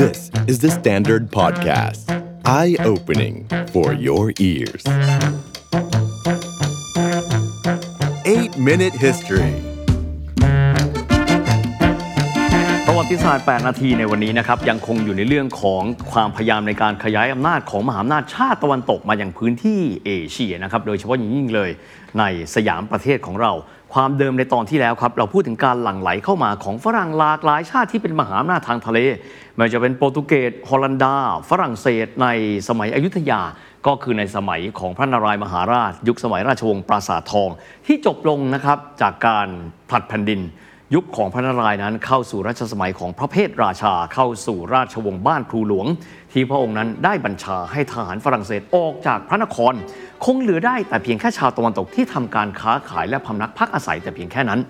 This is the Standard Podcast. Eye-opening for your ears. 8-Minute History. ประวัติศาสตร์8นาทีในวันนี้นะครับยังคงอยู่ในเรื่องของความพยายามในการขยายอำนาจของมหาอำนาจชาติตะวันตกมาอย่างพื้นที่เอเชียนะครับโดยเฉพาะอย่างยิ่งเลยในสยามประเทศของเราความเดิมในตอนที่แล้วครับเราพูดถึงการหลั่งไหลเข้ามาของฝรั่งหลากหลายชาติที่เป็นมหาอำนาจทางทะเลไม่ว่าจะเป็นโปรตุเกสฮอลันดาฝรั่งเศสในสมัยอยุธยาก็คือในสมัยของพระนารายมหาราชยุคสมัยราชวงศ์ปราสาททองที่จบลงนะครับจากการผลัดแผ่นดินยุคของพระนารายณ์นั้นเข้าสู่รัชสมัยของพระเพทราชาเข้าสู่ราชวงศ์บ้านครูหลวงที่พระองค์นั้นได้บัญชาให้ทหารฝรั่งเศสออกจากพระนครคงเหลือได้แต่เพียงแค่ชาวตะวันตกที่ทำการค้าขายและพำนักพักอาศัยแต่เพียงแค่นั้น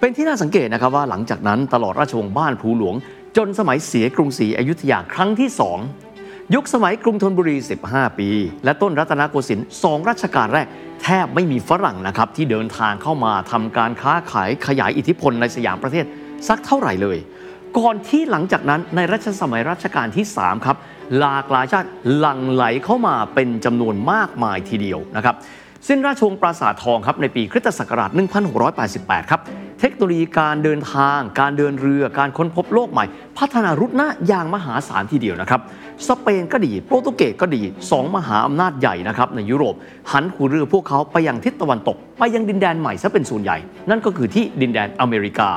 เป็นที่น่าสังเกตนะครับว่าหลังจากนั้นตลอดราชวงศ์บ้านครูหลวงจนสมัยเสียกรุงศรีอยุธยาครั้งที่2ยุคสมัยกรุงธนบุรี15ปีและต้นรัตนโกสินทร์2รัชกาลแรกแทบไม่มีฝรั่งนะครับที่เดินทางเข้ามาทำการค้าขายขยายอิทธิพลในสยามประเทศสักเท่าไหร่เลยก่อนที่หลังจากนั้นในรัชสมัยรัชกาลที่3ครับหลากหลายชาติหลั่งไหลเข้ามาเป็นจำนวนมากมายทีเดียวนะครับสิ้นราชวงศ์ปราสาททองครับในปีคริสตศักราช1688ครับเทคโนโลยีการเดินทางการเดินเรือการค้นพบโลกใหม่พัฒนารุดหน้าอย่างมหาศาลทีเดียวนะครับสเปนก็ดีโปรตุเกสก็ดี2มหาอำนาจใหญ่นะครับในยุโรปหันหัวเรือพวกเขาไปยังทิศตะวันตกไปยังดินแดนใหม่ซะเป็นส่วนใหญ่นั่นก็คือที่ดินแดนอเมริกา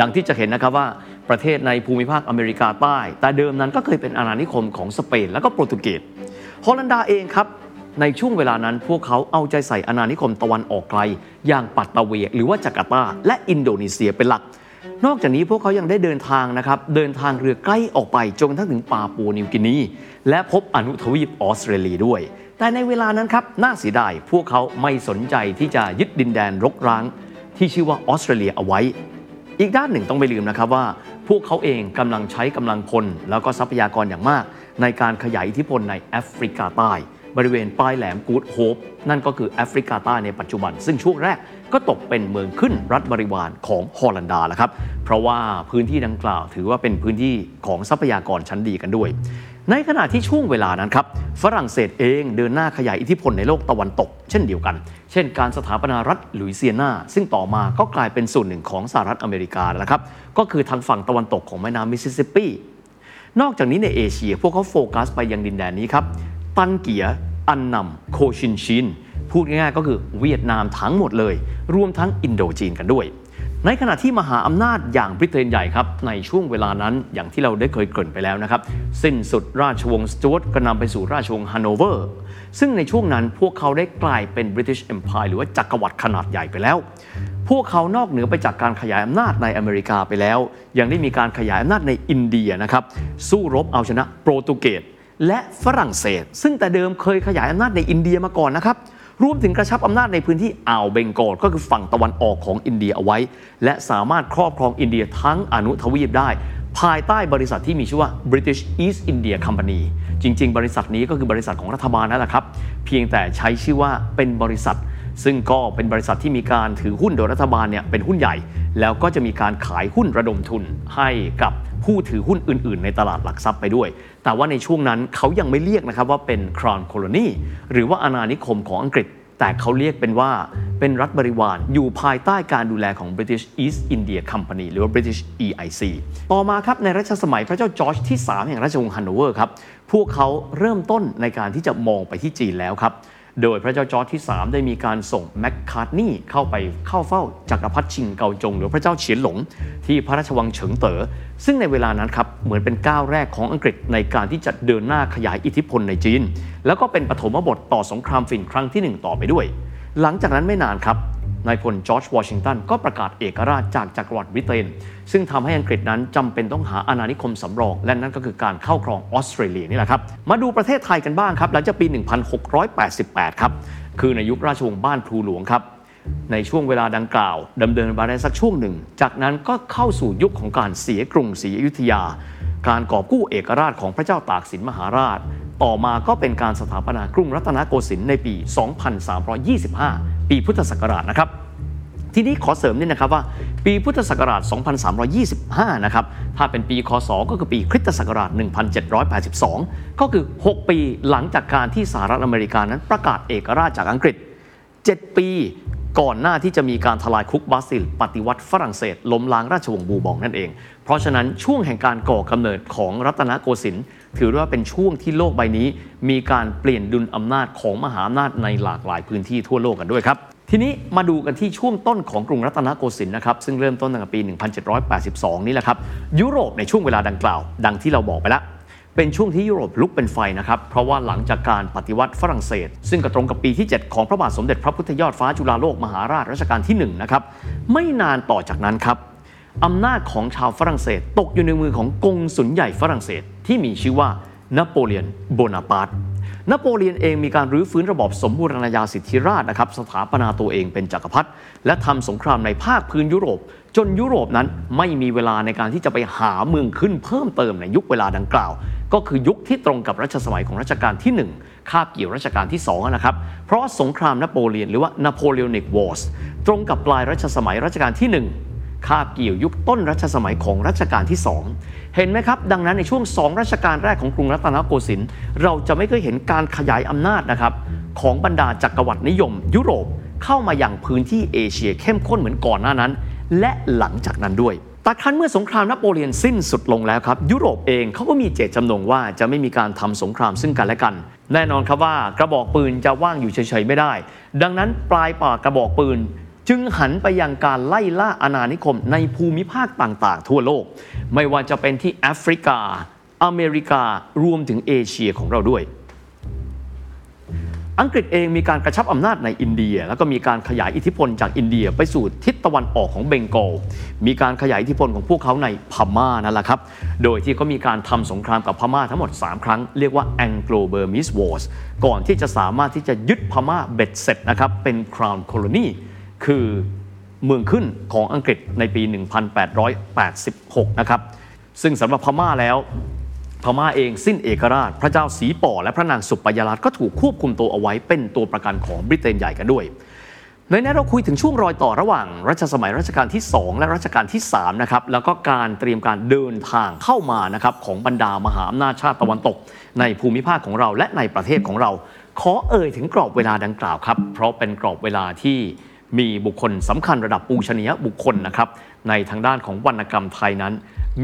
ดังที่จะเห็นนะครับว่าประเทศในภูมิภาคอเมริกาใต้แต่เดิมนั้นก็เคยเป็นอาณานิคมของสเปนและก็โปรตุเกสฮอลันดาเองครับในช่วงเวลานั้นพวกเขาเอาใจใส่อาณานิคมตะวันออกไกลอย่างปัตตาเวียหรือว่าจาการ์ตาและอินโดนีเซียเป็นหลักนอกจากนี้พวกเขายังได้เดินทางนะครับเดินทางเรือใกล้ออกไปจนถึงปาปัวนิวกินีและพบอนุทวีปออสเตรเลียด้วยแต่ในเวลานั้นครับน่าเสียดายพวกเขาไม่สนใจที่จะยึดดินแดนรกร้างที่ชื่อว่าออสเตรเลียเอาไว้อีกด้านหนึ่งต้องไม่ลืมนะครับว่าพวกเขาเองกำลังใช้กำลังคนแล้วก็ทรัพยากรอย่างมากในการขยายอิทธิพลในแอฟริกาใต้บริเวณปลายแหลมกู๊ดโฮปนั่นก็คือแอฟริกาใต้ในปัจจุบันซึ่งช่วงแรกก็ตกเป็นเมืองขึ้นรัฐบริวารของฮอลันดาแหละครับเพราะว่าพื้นที่ดังกล่าวถือว่าเป็นพื้นที่ของทรัพยากรชั้นดีกันด้วยในขณะที่ช่วงเวลานั้นครับฝรั่งเศสเองเดินหน้าขยายอิทธิพลในโลกตะวันตกเช่นเดียวกันเช่นการสถาปนารัฐลุยเซียนาซึ่งต่อมาก็กลายเป็นส่วนหนึ่งของสหรัฐอเมริกาแล้วครับก็คือทางฝั่งตะวันตกของแม่น้ำมิสซิสซิปปีนอกจากนี้ในเอเชียพวกเขาโฟกัสไปยังดินแดนนี้ครับตันเกียอันนำโคชินชินพูดง่ายๆก็คือเวียดนามทั้งหมดเลยรวมทั้งอินโดจีนกันด้วยในขณะที่มหาอำนาจอย่างบริเตนใหญ่ครับในช่วงเวลานั้นอย่างที่เราได้เคยเกริ่นไปแล้วนะครับสิ้นสุดราชวงศ์สจ๊วตก็นำไปสู่ราชวงศ์ฮันโนเวอร์ซึ่งในช่วงนั้นพวกเขาได้กลายเป็น British Empire หรือว่าจักรวรรดิขนาดใหญ่ไปแล้วพวกเขานอกเหนือไปจากการขยายอำนาจในอเมริกาไปแล้วยังได้มีการขยายอำนาจในอินเดียนะครับสู้รบเอาชนะโปรตุเกสและฝรั่งเศสซึ่งแต่เดิมเคยขยายอำนาจในอินเดียมาก่อนนะครับรวมถึงกระชับอำนาจในพื้นที่อ่าวเบงกอลก็คือฝั่งตะวันออกของอินเดียเอาไว้และสามารถครอบครองอินเดียทั้งอนุทวีปได้ภายใต้บริษัทที่มีชื่อว่า British East India Company จริงๆบริษัทนี้ก็คือบริษัทของรัฐบาลนั่นแหละครับเพียงแต่ใช้ชื่อว่าเป็นบริษัทซึ่งก็เป็นบริษัทที่มีการถือหุ้นโดยรัฐบาลเนี่ยเป็นหุ้นใหญ่แล้วก็จะมีการขายหุ้นระดมทุนให้กับผู้ถือหุ้นอื่นๆในตลาดหลักทรัพย์ไปด้วยแต่ว่าในช่วงนั้นเขายังไม่เรียกนะครับว่าเป็น Crown Colony หรือว่าอาณานิคมของอังกฤษแต่เขาเรียกเป็นว่าเป็นรัฐบริวารอยู่ภายใต้การดูแลของ British East India Company หรือว่า British EIC ต่อมาครับในรัชสมัยพระเจ้าจอร์จที่3แห่งราชวงศ์ฮันโนเวอร์ครับพวกเขาเริ่มต้นในการที่จะมองไปที่จีนแล้วครับโดยพระเจ้าจอร์จที่3ได้มีการส่งแมคคาร์ทนีย์เข้าเฝ้าจักรพรรดิชิงเกาจงหรือพระเจ้าเฉียนหลงที่พระราชวังเฉิงเต๋อซึ่งในเวลานั้นครับเหมือนเป็นก้าวแรกของอังกฤษในการที่จะเดินหน้าขยายอิทธิพลในจีนแล้วก็เป็นปฐมบทต่อสงครามฝิ่นครั้งที่1ต่อไปด้วยหลังจากนั้นไม่นานครับนายพลจอร์จวอชิงตันก็ประกาศเอกราชจากจักรวรรดิบริเตนซึ่งทำให้อังกฤษนั้นจำเป็นต้องหาอาณานิคมสำรองและนั่นก็คือการเข้าครองออสเตรเลียนี่แหละครับมาดูประเทศไทยกันบ้างครับหลังจากปี1688ครับคือในยุคราชวงศ์บ้านพลูหลวงครับในช่วงเวลาดังกล่าวดำเนินมาได้สักช่วงหนึ่งจากนั้นก็เข้าสู่ยุคของการเสียกรุงศรีอยุธยาการกอบกู้เอกราชของพระเจ้าตากสินมหาราชต่อมาก็เป็นการสถาปนากรุงรัตนโกสินทร์ในปี 2325 ปีพุทธศักราชนะครับ ทีนี้ขอเสริมนิดนะครับว่าปีพุทธศักราช 2325 นะครับถ้าเป็นปีคศก็คือปีคริสตศักราช 1782 ก็คือ6ปีหลังจากการที่สหรัฐอเมริกานั้นประกาศเอกราชจากอังกฤษ7ปีก่อนหน้าที่จะมีการทลายคุกบาซิลปฏิวัติฝรั่งเศสล้มล้างราชวงศ์บูบองนั่นเองเพราะฉะนั้นช่วงแห่งการก่อกำเนิดของรัตนโกสินทร์ถือว่าเป็นช่วงที่โลกใบนี้มีการเปลี่ยนดุลอำนาจของมหาอำนาจในหลากหลายพื้นที่ทั่วโลกกันด้วยครับทีนี้มาดูกันที่ช่วงต้นของกรุงรัตนโกสินทร์นะครับซึ่งเริ่มต้นตั้งแต่ปี 1782 นี่แหละครับยุโรปในช่วงเวลาดังกล่าวดังที่เราบอกไปแล้วเป็นช่วงที่ยุโรปลุกเป็นไฟนะครับเพราะว่าหลังจากการปฏิวัติฝรั่งเศสซึ่งก็ตรงกับปีที่7ของพระบาทสมเด็จพระพุทธยอดฟ้าจุฬาโลกมหาราชรัชกาลที่1นะครับไม่นานต่อจากนั้นครับอำนาจของชาวฝรั่งเศสตกอยู่ในมือของกงสุลใหญ่ฝรั่งเศสที่มีชื่อว่านโปเลียนโบนาปาร์ตนโปเลียนเองมีการรื้อฟื้นระบอบสมบูรณาญาสิทธิราชย์นะครับสถาปนาตัวเองเป็นจักรพรรดิและทำสงครามในภาคพื้นยุโรปจนยุโรปนั้นไม่มีเวลาในการที่จะไปหาเมืองขึ้นเพิ่มเติมในยุคเวลาดังกล่าวก็คือยุคที่ตรงกับรัชสมัยของรัชกาลที่1คาบเกี่ยวรัชกาลที่2นะครับเพราะสงครามนโปเลียนหรือว่า Napoleonic Wars ตรงกับปลายรัชสมัยรัชกาลที่1คาบเกี่ยวยุคต้นรัชสมัยของรัชกาลที่2เห็นไหมครับดังนั้นในช่วง2รัชกาลแรกของกรุงรัตนโกสินทร์เราจะไม่เคยเห็นการขยายอำนาจนะครับของบรรดาจักรวรรดินิยมยุโรปเข้ามาอย่างพื้นที่เอเชียเข้มข้นเหมือนก่อนหน้านั้นและหลังจากนั้นด้วยแต่ครั้นเมื่อสงครามนโปเลียนสิ้นสุดลงแล้วครับยุโรปเองเขาก็มีเจตจำนงว่าจะไม่มีการทำสงครามซึ่งกันและกันแน่นอนครับว่ากระบอกปืนจะว่างอยู่เฉยๆไม่ได้ดังนั้นปลายปากกระบอกปืนจึงหันไปยังการไล่ล่าอาณานิคมในภูมิภาคต่างๆทั่วโลกไม่ว่าจะเป็นที่แอฟริกาอเมริการวมถึงเอเชียของเราด้วยอังกฤษเองมีการกระชับอำนาจในอินเดียแล้วก็มีการขยายอิทธิพลจากอินเดียไปสู่ทิศตะวันออกของเบงกอลมีการขยายอิทธิพลของพวกเขาในพม่านั่นแหละครับโดยที่เขามีการทำสงครามกับพม่าทั้งหมด3ครั้งเรียกว่า Anglo-Burmese Wars ก่อนที่จะสามารถที่จะยึดพม่าเบ็ดเสร็จนะครับเป็น Crown Colony คือเมืองขึ้นของอังกฤษในปี 1886 นะครับซึ่งสำหรับพม่าแล้วพม่าเองสิ้นเอกราชพระเจ้าสีป่อและพระนางสุปปยรัตน์ก็ถูกควบคุมตัวเอาไว้เป็นตัวประกันของบริเตนใหญ่กันด้วยในนั้นเราคุยถึงช่วงรอยต่อระหว่างรัชสมัยรัชกาลที่2และรัชกาลที่3นะครับแล้วก็การเตรียมการเดินทางเข้ามานะครับของบรรดามหาอำนาจชาติตะวันตกในภูมิภาคของเราและในประเทศของเราขอเอ่ยถึงกรอบเวลาดังกล่าวครับเพราะเป็นกรอบเวลาที่มีบุคคลสำคัญระดับปูชนียบุคคลนะครับในทางด้านของวรรณกรรมไทยนั้น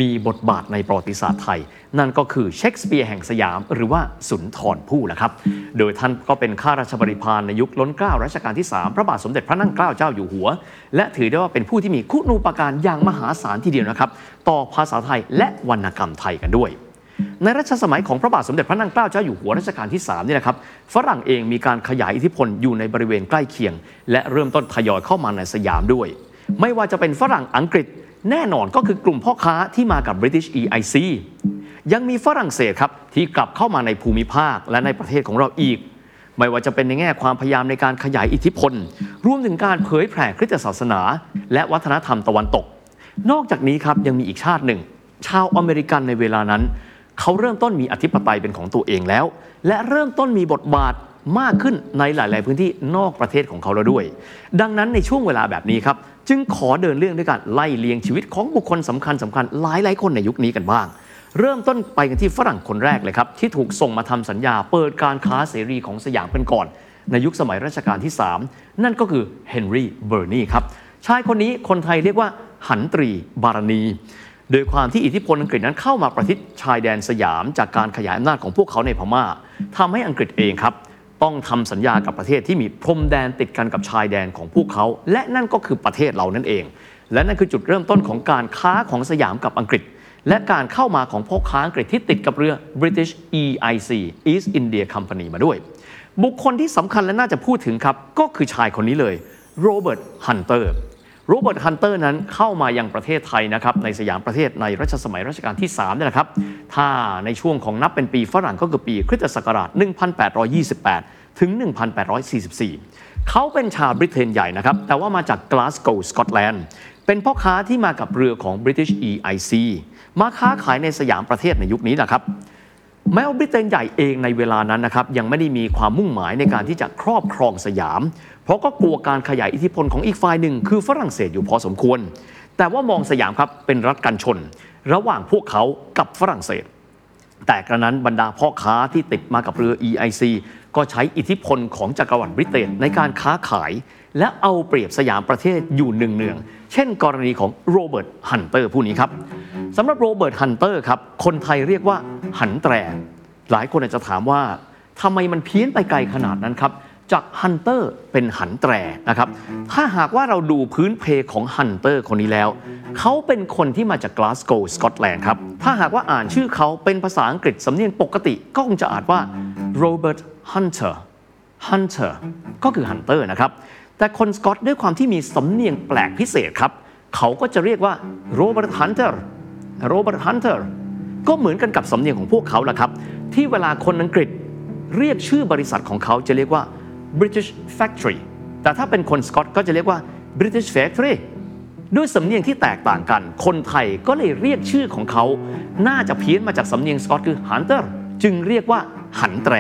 มีบทบาทในประวัติศาสตร์ไทยนั่นก็คือเชกสเปียร์แห่งสยามหรือว่าสุนทรภู่นะครับโดยท่านก็เป็นข้าราชบริพารในยุคล้นเกล้ารัชกาลที่3พระบาทสมเด็จพระนั่งเกล้าเจ้าอยู่หัวและถือได้ว่าเป็นผู้ที่มีคุณูปการอย่างมหาศาลทีเดียวนะครับต่อภาษาไทยและวรรณกรรมไทยกันด้วยในรัชสมัยของพระบาทสมเด็จพระนั่งเกล้าเจ้าอยู่หัวรัชกาลที่3นี่นะครับฝรั่งเองมีการขยายอิทธิพลอยู่ในบริเวณใกล้เคียงและเริ่มต้นทยอยเข้ามาในสยามด้วยไม่ว่าจะเป็นฝรั่งอังกฤษแน่นอนก็คือกลุ่มพ่อค้าที่มากับ British EIC ยังมีฝรั่งเศสครับที่กลับเข้ามาในภูมิภาคและในประเทศของเราอีกไม่ว่าจะเป็นในแง่ความพยายามในการขยายอิทธิพลรวมถึงการเผยแผ่คริสตศาสนาและวัฒนธรรมตะวันตกนอกจากนี้ครับยังมีอีกชาติหนึ่งชาวอเมริกันในเวลานั้นเขาเริ่มต้นมีอธิปไตยเป็นของตัวเองแล้วและเริ่มต้นมีบทบาทมากขึ้นในหลายๆพื้นที่นอกประเทศของเขาแล้วด้วยดังนั้นในช่วงเวลาแบบนี้ครับจึงขอเดินเรื่องด้วยการไล่เลียงชีวิตของบุคคลสำคัญหลายๆคนในยุคนี้กันบ้างเริ่มต้นไปกันที่ฝรั่งคนแรกเลยครับที่ถูกส่งมาทำสัญญาเปิดการค้าเสรีของสยามกันก่อนในยุคสมัยรัชกาลที่3นั่นก็คือเฮนรี่เบอร์นีย์ครับชายคนนี้คนไทยเรียกว่าหันตรีบารณีโดยความที่อิทธิพลอังกฤษนั้นเข้ามาประชิดชายแดนสยามจากการขยายอำนาจของพวกเขาในพม่าทำให้อังกฤษเองครับต้องทำสัญญากับประเทศที่มีพรมแดนติดกันกับชายแดนของพวกเขาและนั่นก็คือประเทศเรานั่นเองและนั่นคือจุดเริ่มต้นของการค้าของสยามกับอังกฤษและการเข้ามาของพ่อค้าอังกฤษที่ติดกับเรือ British EIC East India Company มาด้วยบุคคลที่สำคัญและน่าจะพูดถึงครับก็คือชายคนนี้เลยโรเบิร์ตฮันเตอร์นั้นเข้ามายังประเทศไทยนะครับในสยามประเทศในรัชสมัยรัชกาลที่3นี่แหละครับถ้าในช่วงของนับเป็นปีฝรั่งก็คือปีคริสตศักราช1828ถึง1844เขาเป็นชาวบริเตนใหญ่นะครับแต่ว่ามาจากกลาสโกว์สกอตแลนด์เป็นพ่อค้าที่มากับเรือของ British EIC มาค้าขายในสยามประเทศในยุคนี้แหละครับ แม้ว่าบริเตนใหญ่เองในเวลานั้นนะครับยังไม่ได้มีความมุ่งหมายในการที่จะครอบครองสยามเพราะก็กลัวการขยายอิทธิพลของอีกฝ่ายหนึ่งคือฝรั่งเศสอยู่พอสมควรแต่ว่ามองสยามครับเป็นรัฐกันชนระหว่างพวกเขากับฝรั่งเศสแต่กระนั้นบรรดาพ่อค้าที่ติดมากับเรือ EIC ก็ใช้อิทธิพลของจักรวรรดิบริเตนในการค้าขายและเอาเปรียบสยามประเทศอยู่เนืองๆเช่นกรณีของโรเบิร์ตฮันเตอร์ผู้นี้ครับสำหรับโรเบิร์ตฮันเตอร์ครับคนไทยเรียกว่าหันแตรหลายคนอาจจะถามว่าทำไมมันเพี้ยนไปไกลขนาดนั้นครับจากฮันเตอร์เป็นหันแตรนะครับถ้าหากว่าเราดูพื้นเพของฮันเตอร์คนนี้แล้วเขาเป็นคนที่มาจากกลาสโกว์สกอตแลนด์ครับถ้าหากว่าอ่านชื่อเขาเป็นภาษาอังกฤษสำเนียงปกติก็คงจะอ่านว่าโรเบิร์ตฮันเตอร์ก็คือฮันเตอร์นะครับแต่คนสกอตด้วยความที่มีสำเนียงแปลกพิเศษครับเขาก็จะเรียกว่าโรเบิร์ตฮันเตอร์ก็เหมือนกันกับสำเนียงของพวกเขาแหละครับที่เวลาคนอังกฤษเรียกชื่อบริษัทของเขาจะเรียกว่า British Factory แต่ถ้าเป็นคนสกอตก็จะเรียกว่า British Factory ด้วยสำเนียงที่แตกต่างกันคนไทยก็เลยเรียกชื่อของเขาน่าจะเพี้ยนมาจากสำเนียงสกอตคือ Hunter จึงเรียกว่าหันแตร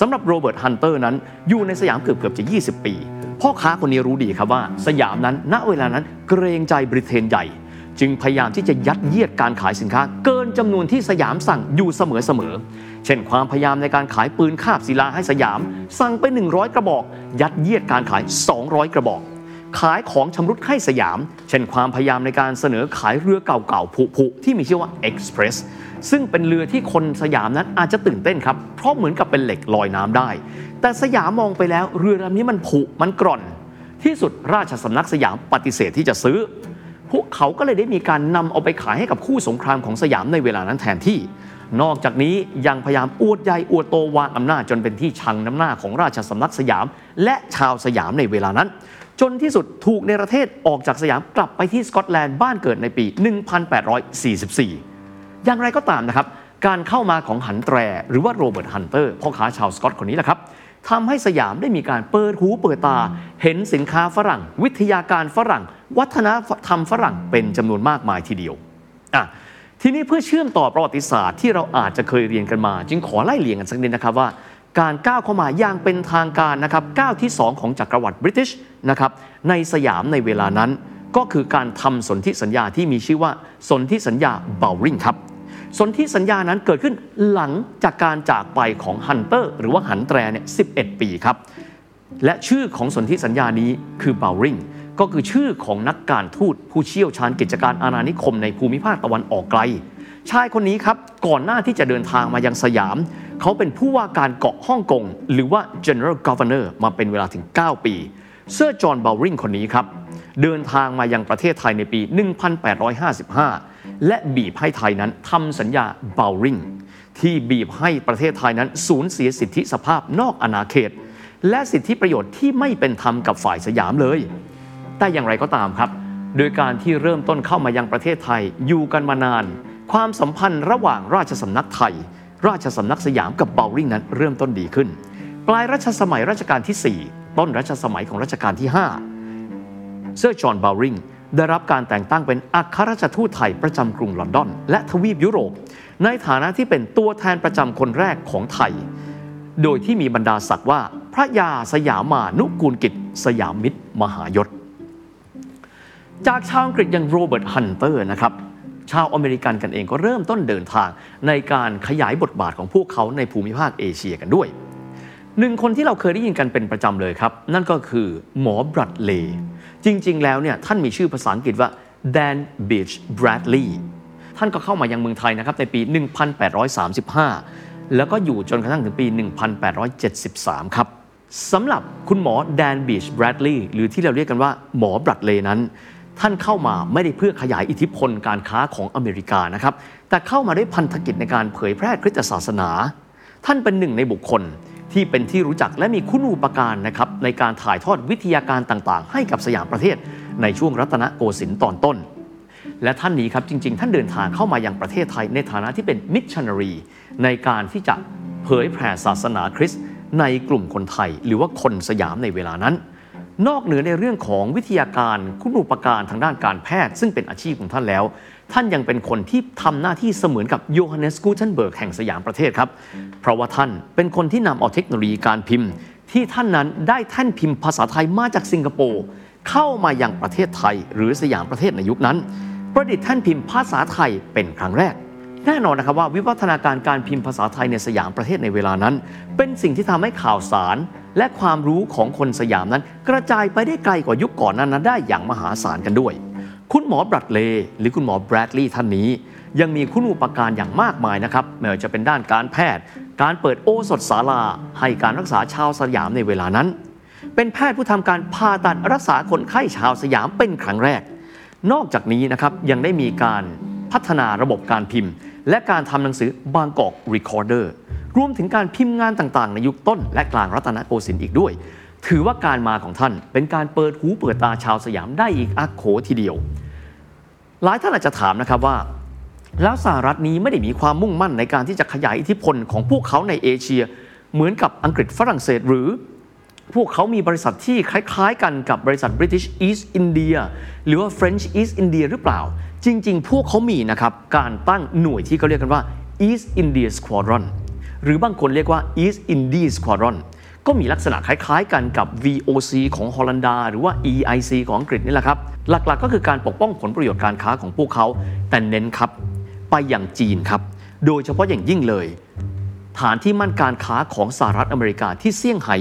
สำหรับโรเบิร์ตฮันเตอร์นั้นอยู่ในสยามเกือบจะ20ปีพ่อค้าคนนี้รู้ดีครับว่าสยามนั้นณเวลานั้นเกรงใจบริเตนใหญ่จึงพยายามที่จะยัดเยียดการขายสินค้าเกินจำนวนที่สยามสั่งอยู่เสมอๆเช่นความพยายามในการขายปืนคาบศิลาให้สยามสั่งไป100กระบอกยัดเยียดการขาย200กระบอกขายของชำรุดให้สยามเช่นความพยายามในการเสนอขายเรือเก่าๆผุๆที่มีชื่อว่า Express ซึ่งเป็นเรือที่คนสยามนั้นอาจจะตื่นเต้นครับเพราะเหมือนกับเป็นเหล็กลอยน้ำได้แต่สยามมองไปแล้วเรือลำนี้มันผุมันกร่อนที่สุดราชสำนักสยามปฏิเสธที่จะซื้อพวกเขาก็เลยได้มีการนำเอาไปขายให้กับคู่สงครามของสยามในเวลานั้นแทนที่นอกจากนี้ยังพยายามอวดใหญ่อวดโตวางอำนาจจนเป็นที่ชังน้ำหน้าของราชสำนักสยามและชาวสยามในเวลานั้นจนที่สุดถูกเนรเทศออกจากสยามกลับไปที่สกอตแลนด์บ้านเกิดในปี 1844 อย่างไรก็ตามนะครับการเข้ามาของหันแตรหรือว่าโรเบิร์ตฮันเตอร์พ่อค้าชาวสกอตคนนี้แหละครับทำให้สยามได้มีการเปิดหูเปิดตาเห็นสินค้าฝรั่งวิทยาการฝรั่งวัฒนธรรมฝรั่งเป็นจำนวนมากมายทีเดียวทีนี้เพื่อเชื่อมต่อประวัติศาสตร์ที่เราอาจจะเคยเรียนกันมาจึงขอไล่เรียงกันสักนิดนะครับว่าการก้าวเข้ามาอย่างเป็นทางการนะครับก้าวที่2ของจักรวรรดิบริติชนะครับในสยามในเวลานั้นก็คือการทำสนธิสัญญาที่มีชื่อว่าสนธิสัญญาเบลริงครับสนธิสัญญานั้นเกิดขึ้นหลังจากการจากไปของฮันเตอร์หรือว่าหันแตรเนี่ย11ปีครับและชื่อของสนธิสัญญานี้คือเบลริงก็คือชื่อของนักการทูตผู้เชี่ยวชาญกิจการอาณานิคมในภูมิภาคตะวันออกไกลชายคนนี้ครับก่อนหน้าที่จะเดินทางมายังสยามเขาเป็นผู้ว่าการเกาะฮ่องกงหรือว่า General Governor มาเป็นเวลาถึง9ปีเซอร์จอห์นเบลริงคนนี้ครับเดินทางมายังประเทศไทยในปี 1855 และบีบให้ไทยนั้นทำสัญญาเบลริงที่บีบให้ประเทศไทยนั้นสูญเสียสิทธิสภาพนอกอาณาเขตและสิทธิประโยชน์ที่ไม่เป็นธรรมกับฝ่ายสยามเลยแต่อย่างไรก็ตามครับโดยการที่เริ่มต้นเข้ามายังประเทศไทยอยู่กันมานานความสัมพันธ์ระหว่างราชสำนักไทยราชสำนักสยามกับเบลริงนั้นเริ่มต้นดีขึ้นปลายรัชสมัยรัชกาลที่4ต้นรัชสมัยของรัชกาลที่5เซอร์จอห์นเบลริงได้รับการแต่งตั้งเป็นอัครราชทูตไทยประจำกรุงลอนดอนและทวีปยุโรปในฐานะที่เป็นตัวแทนประจำคนแรกของไทยโดยที่มีบรรดาศักดิ์ว่าพระยาสยามานุกูลกิจสยามมิตรมหายศจากชาวอังกฤษอย่างโรเบิร์ตฮันเตอร์นะครับชาวอเมริกันกันเองก็เริ่มต้นเดินทางในการขยายบทบาทของพวกเขาในภูมิภาคเอเชียกันด้วยหนึ่งคนที่เราเคยได้ยินกันเป็นประจำเลยครับนั่นก็คือหมอ บรัดเลย์จริงๆแล้วเนี่ยท่านมีชื่อภาษาอังกฤษว่า Dan Beach Bradley ท่านก็เข้ามายังเมืองไทยนะครับในปี 1835 แล้วก็อยู่จนกระทั่งถึงปี 1873 ครับสำหรับคุณหมอ Dan Beach Bradley หรือที่เราเรียกกันว่าหมอ บรัดเลย์นั้นท่านเข้ามาไม่ได้เพื่อขยายอิทธิพลการค้าของอเมริกานะครับแต่เข้ามาด้วยพันธกิจในการเผยแพร่คริสตศาสนาท่านเป็นหนึ่งในบุคคลที่เป็นที่รู้จักและมีคุณูปการนะครับในการถ่ายทอดวิทยาการต่างๆให้กับสยามประเทศในช่วงรัตนโกสินทร์ตอนต้นและท่านนี้ครับจริงๆท่านเดินทางเข้ามายังประเทศไทยในฐานะที่เป็นมิชชันนารีในการที่จะเผยแผ่ศาสนาคริสต์ในกลุ่มคนไทยหรือว่าคนสยามในเวลานั้นนอกเหนือในเรื่องของวิทยาการคุณูปการทางด้านการแพทย์ซึ่งเป็นอาชีพของท่านแล้ว ท่านยังเป็นคนที่ทำหน้าที่เสมือนกับโยฮันเนส กูเทนเบิร์กแห่งสยามประเทศครับเพราะว่าท่านเป็นคนที่นำเอาเทคโนโลยีการพิมพ์ที่ท่านนั้นได้แท่นพิมพ์ภาษาไทยมาจากสิงคโปร์เข้ามายังประเทศไทยหรือสยามประเทศในยุคนั้นประดิษฐ์แท่นพิมพ์ภาษาไทยเป็นครั้งแรกแน่นอนนะครับว่าวิวัฒนาการการพิมพ์ภาษาไทยในสยามประเทศในเวลานั้นเป็นสิ่งที่ทำให้ข่าวสารและความรู้ของคนสยามนั้นกระจายไปได้ไกลกว่ายุคก่อนนั้นได้อย่างมหาศาลกันด้วยคุณหมอ Bradley หรือคุณหมอ Bradley ท่านนี้ยังมีคุณูปการอย่างมากมายนะครับไม่ว่าจะเป็นด้านการแพทย์การเปิดโอสถศาลาให้การรักษาชาวสยามในเวลานั้นเป็นแพทย์ผู้ทำการผ่าตัดรักษาคนไข้ชาวสยามเป็นครั้งแรกนอกจากนี้นะครับยังได้มีการพัฒนาระบบการพิมพ์และการทำหนังสือบางกอก Recorder รวมถึงการพิมพ์งานต่างๆในยุคต้นและกลางรัตนโกสินทร์อีกด้วยถือว่าการมาของท่านเป็นการเปิดหูเปิดตาชาวสยามได้อีกอักโขทีเดียวหลายท่านอาจจะถามนะครับว่าแล้วสหรัฐนี้ไม่ได้มีความมุ่งมั่นในการที่จะขยายอิทธิพลของพวกเขาในเอเชียเหมือนกับอังกฤษฝรั่งเศสหรือพวกเขามีบริษัทที่คล้ายๆกันกับบริษัท British East India หรือว่า French East India หรือเปล่าจริงๆพวกเขามีนะครับการตั้งหน่วยที่เขาเรียกกันว่า East India Squadron หรือบางคนเรียกว่า East India Squadron ก็มีลักษณะคล้ายๆกันกับ VOC ของฮอลันดาหรือว่า EIC ของอังกฤษนี่แหละครับหลักๆก็คือการปกป้องผลประโยชน์การค้าของพวกเขาแต่เน้นครับไปอย่างจีนครับโดยเฉพาะอย่างยิ่งเลยฐานที่มั่นการค้าของสหรัฐอเมริกาที่เซี่ยงไฮ้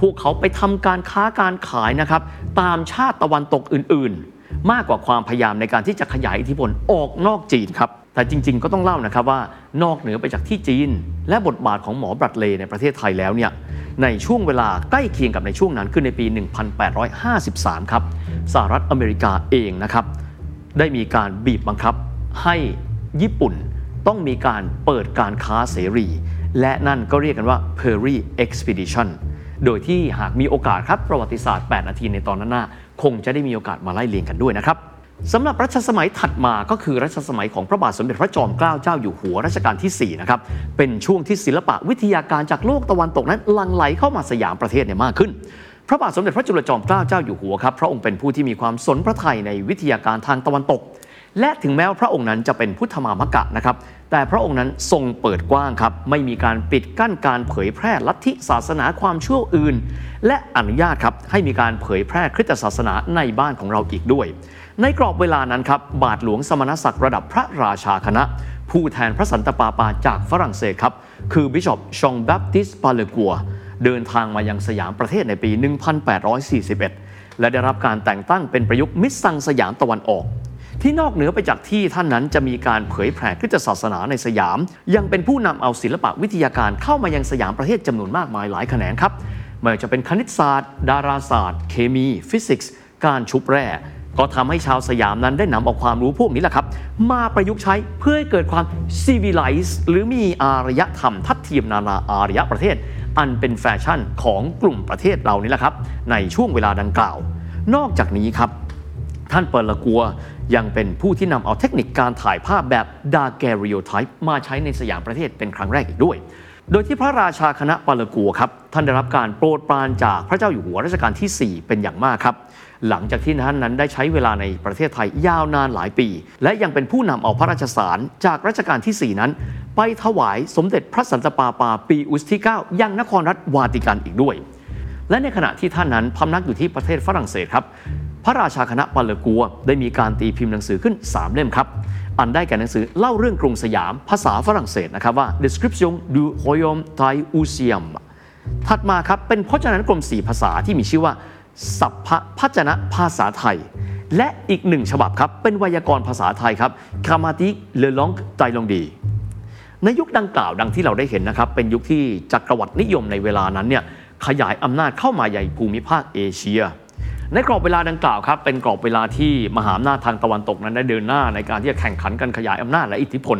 พวกเขาไปทำการค้าการขายนะครับตามชาติตะวันตกอื่นๆมากกว่าความพยายามในการที่จะขยายอิทธิพลออกนอกจีนครับแต่จริงๆก็ต้องเล่านะครับว่านอกเหนือไปจากที่จีนและบทบาทของหมอ Bradley ในประเทศไทยแล้วเนี่ยในช่วงเวลาใกล้เคียงกับในช่วงนั้นคือในปี 1853 ครับสหรัฐอเมริกาเองนะครับได้มีการบีบบังคับให้ญี่ปุ่นต้องมีการเปิดการค้าเสรีและนั่นก็เรียกกันว่า Perry Expedition โดยที่หากมีโอกาสครับประวัติศาสตร์8นาทีในตอนนั้นคงจะได้มีโอกาสมาไล่เรียงกันด้วยนะครับสำหรับรัชสมัยถัดมาก็คือรัชสมัยของพระบาทสมเด็จพระจอมเกล้าเจ้าอยู่หัวรัชกาลที่4นะครับเป็นช่วงที่ศิลปะวิทยาการจากโลกตะวันตกนั้นหลั่งไหลเข้ามาสยามประเทศเนี่ยมากขึ้นพระบาทสมเด็จพระจุลจอมเกล้าเจ้าอยู่หัวครับพระองค์เป็นผู้ที่มีความสนพระทัยในวิทยาการทางตะวันตกและถึงแม้ว่าพระองค์นั้นจะเป็นพุทธมามกะนะครับแต่พระองค์นั้นทรงเปิดกว้างครับไม่มีการปิดกั้นการเผยแพร่ลัทธิศาสนาความเชื่ออื่นและอนุญาตครับให้มีการเผยแพร่คริสตศาสนาในบ้านของเราอีกด้วยในกรอบเวลานั้นครับบาทหลวงสมณศักดิ์ระดับพระราชาคณะผู้แทนพระสันตะปาปาจากฝรั่งเศสครับคือบิชอปชองแบปติสปาเลกัวเดินทางมายังสยามประเทศในปี 1841 และได้รับการแต่งตั้งเป็นประยุกต์มิสซังสยามตะวันออกที่นอกเหนือไปจากที่ท่านนั้นจะมีการเผยแพร่คริสตศาสนาในสยามยังเป็นผู้นำเอาศิลปะวิทยาการเข้ามายังสยามประเทศจำนวนมากมายหลายแขนงครับไม่ว่าจะเป็นคณิตศาสตร์ดาราศาสตร์เคมีฟิสิกส์การชุบแร่ก็ทำให้ชาวสยามนั้นได้นำเอาความรู้พวกนี้แหละครับมาประยุกต์ใช้เพื่อให้เกิดความ civilized หรือมีอารยธรรมทัดเทียมนานาอารยประเทศอันเป็นแฟชั่นของกลุ่มประเทศเรานี่แหละครับในช่วงเวลาดังกล่าวนอกจากนี้ครับท่านเปอร์ลกัวยังเป็นผู้ที่นำเอาเทคนิคการถ่ายภาพแบบดาแกเรียลไทป์มาใช้ในสยามประเทศเป็นครั้งแรกอีกด้วยโดยที่พระราชาคณะเปอร์ลกัวครับท่านได้รับการโปรดปรานจากพระเจ้าอยู่หัวรัชกาลที่4เป็นอย่างมากครับหลังจากที่ท่านนั้นได้ใช้เวลาในประเทศไทยยาวนานหลายปีและยังเป็นผู้นำเอาพระราชสารจากรัชกาลที่4นั้นไปถวายสมเด็จพระสันตะปาปาปีอุสที่9ยังนครรัฐวาติกันอีกด้วยและในขณะที่ท่านนั้นพำนักอยู่ที่ประเทศฝรั่งเศสครับพระราชาคณะปาเลกัวได้มีการตีพิมพ์หนังสือขึ้น3เล่มครับอันได้แก่หนังสือเล่าเรื่องกรุงสยามภาษาฝรั่งเศสนะครับว่า Description du Royaume Thai Museum ถัดมาครับเป็นพจนานุกรม4ภาษาที่มีชื่อว่าสัพพพจนะภาษาไทยและอีก1ฉบับครับเป็นไวยากรณ์ภาษาไทยครับ Grammatique le long dialogue ในยุคดังกล่าวดังที่เราได้เห็นนะครับเป็นยุคที่จักรวรรดินิยมในเวลานั้นเนี่ยขยายอำนาจเข้ามาใหญ่ภูมิภาคเอเชียในกรอบเวลาดังกล่าวครับเป็นกรอบเวลาที่มหาอำนาจทางตะวันตกนั้นได้เดินหน้าในการที่จะแข่งขันกันขยายอำนาจและอิทธิพล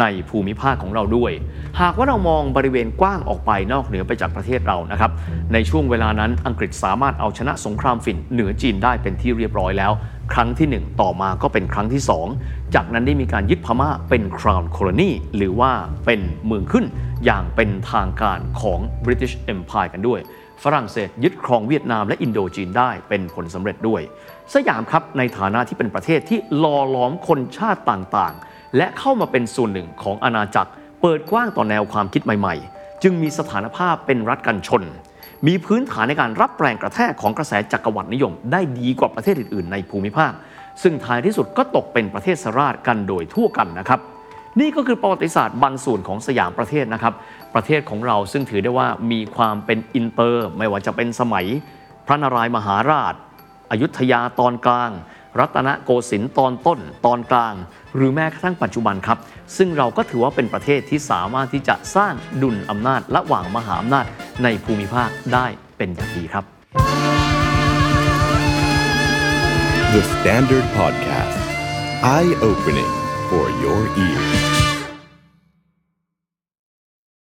ในภูมิภาคของเราด้วยหากว่าเรามองบริเวณกว้างออกไปนอกเหนือไปจากประเทศเรานะครับในช่วงเวลานั้นอังกฤษสามารถเอาชนะสงครามฝิ่นเหนือจีนได้เป็นที่เรียบร้อยแล้วครั้งที่1ต่อมาก็เป็นครั้งที่2จากนั้นได้มีการยึดพม่าเป็น Crown Colony หรือว่าเป็นเมืองขึ้นอย่างเป็นทางการของ British Empire กันด้วย ฝรั่งเศสยึดครองเวียดนามและอินโดจีนได้เป็นผลสำเร็จด้วยสยามครับในฐานะที่เป็นประเทศที่หล่อหลอมคนชาติต่างๆและเข้ามาเป็นส่วนหนึ่งของอาณาจักรเปิดกว้างต่อแนวความคิดใหม่ๆจึงมีสถานภาพเป็นรัฐกันชนมีพื้นฐานในการรับแรงกระแทกของกระแสจักรวรรดินิยมได้ดีกว่าประเทศอื่นๆในภูมิภาคซึ่งท้ายที่สุดก็ตกเป็นประเทศสหราชกันโดยทั่วกันนะครับนี่ก็คือประวัติศาสตร์บางส่วนของสยามประเทศนะครับประเทศของเราซึ่งถือได้ว่ามีความเป็นอินเตอร์ไม่ว่าจะเป็นสมัยพระนารายมหาราชอยุธยาตอนกลางรัตนโกสินทร์ตอนต้นตอนกลางหรือแม้กระทั่งปัจจุบันครับซึ่งเราก็ถือว่าเป็นประเทศที่สามารถที่จะสร้างดุลอำนาจระหว่างมหาอำนาจในภูมิภาคได้เป็นอย่างดีครับ The Standard Podcast Eye Opening for your ears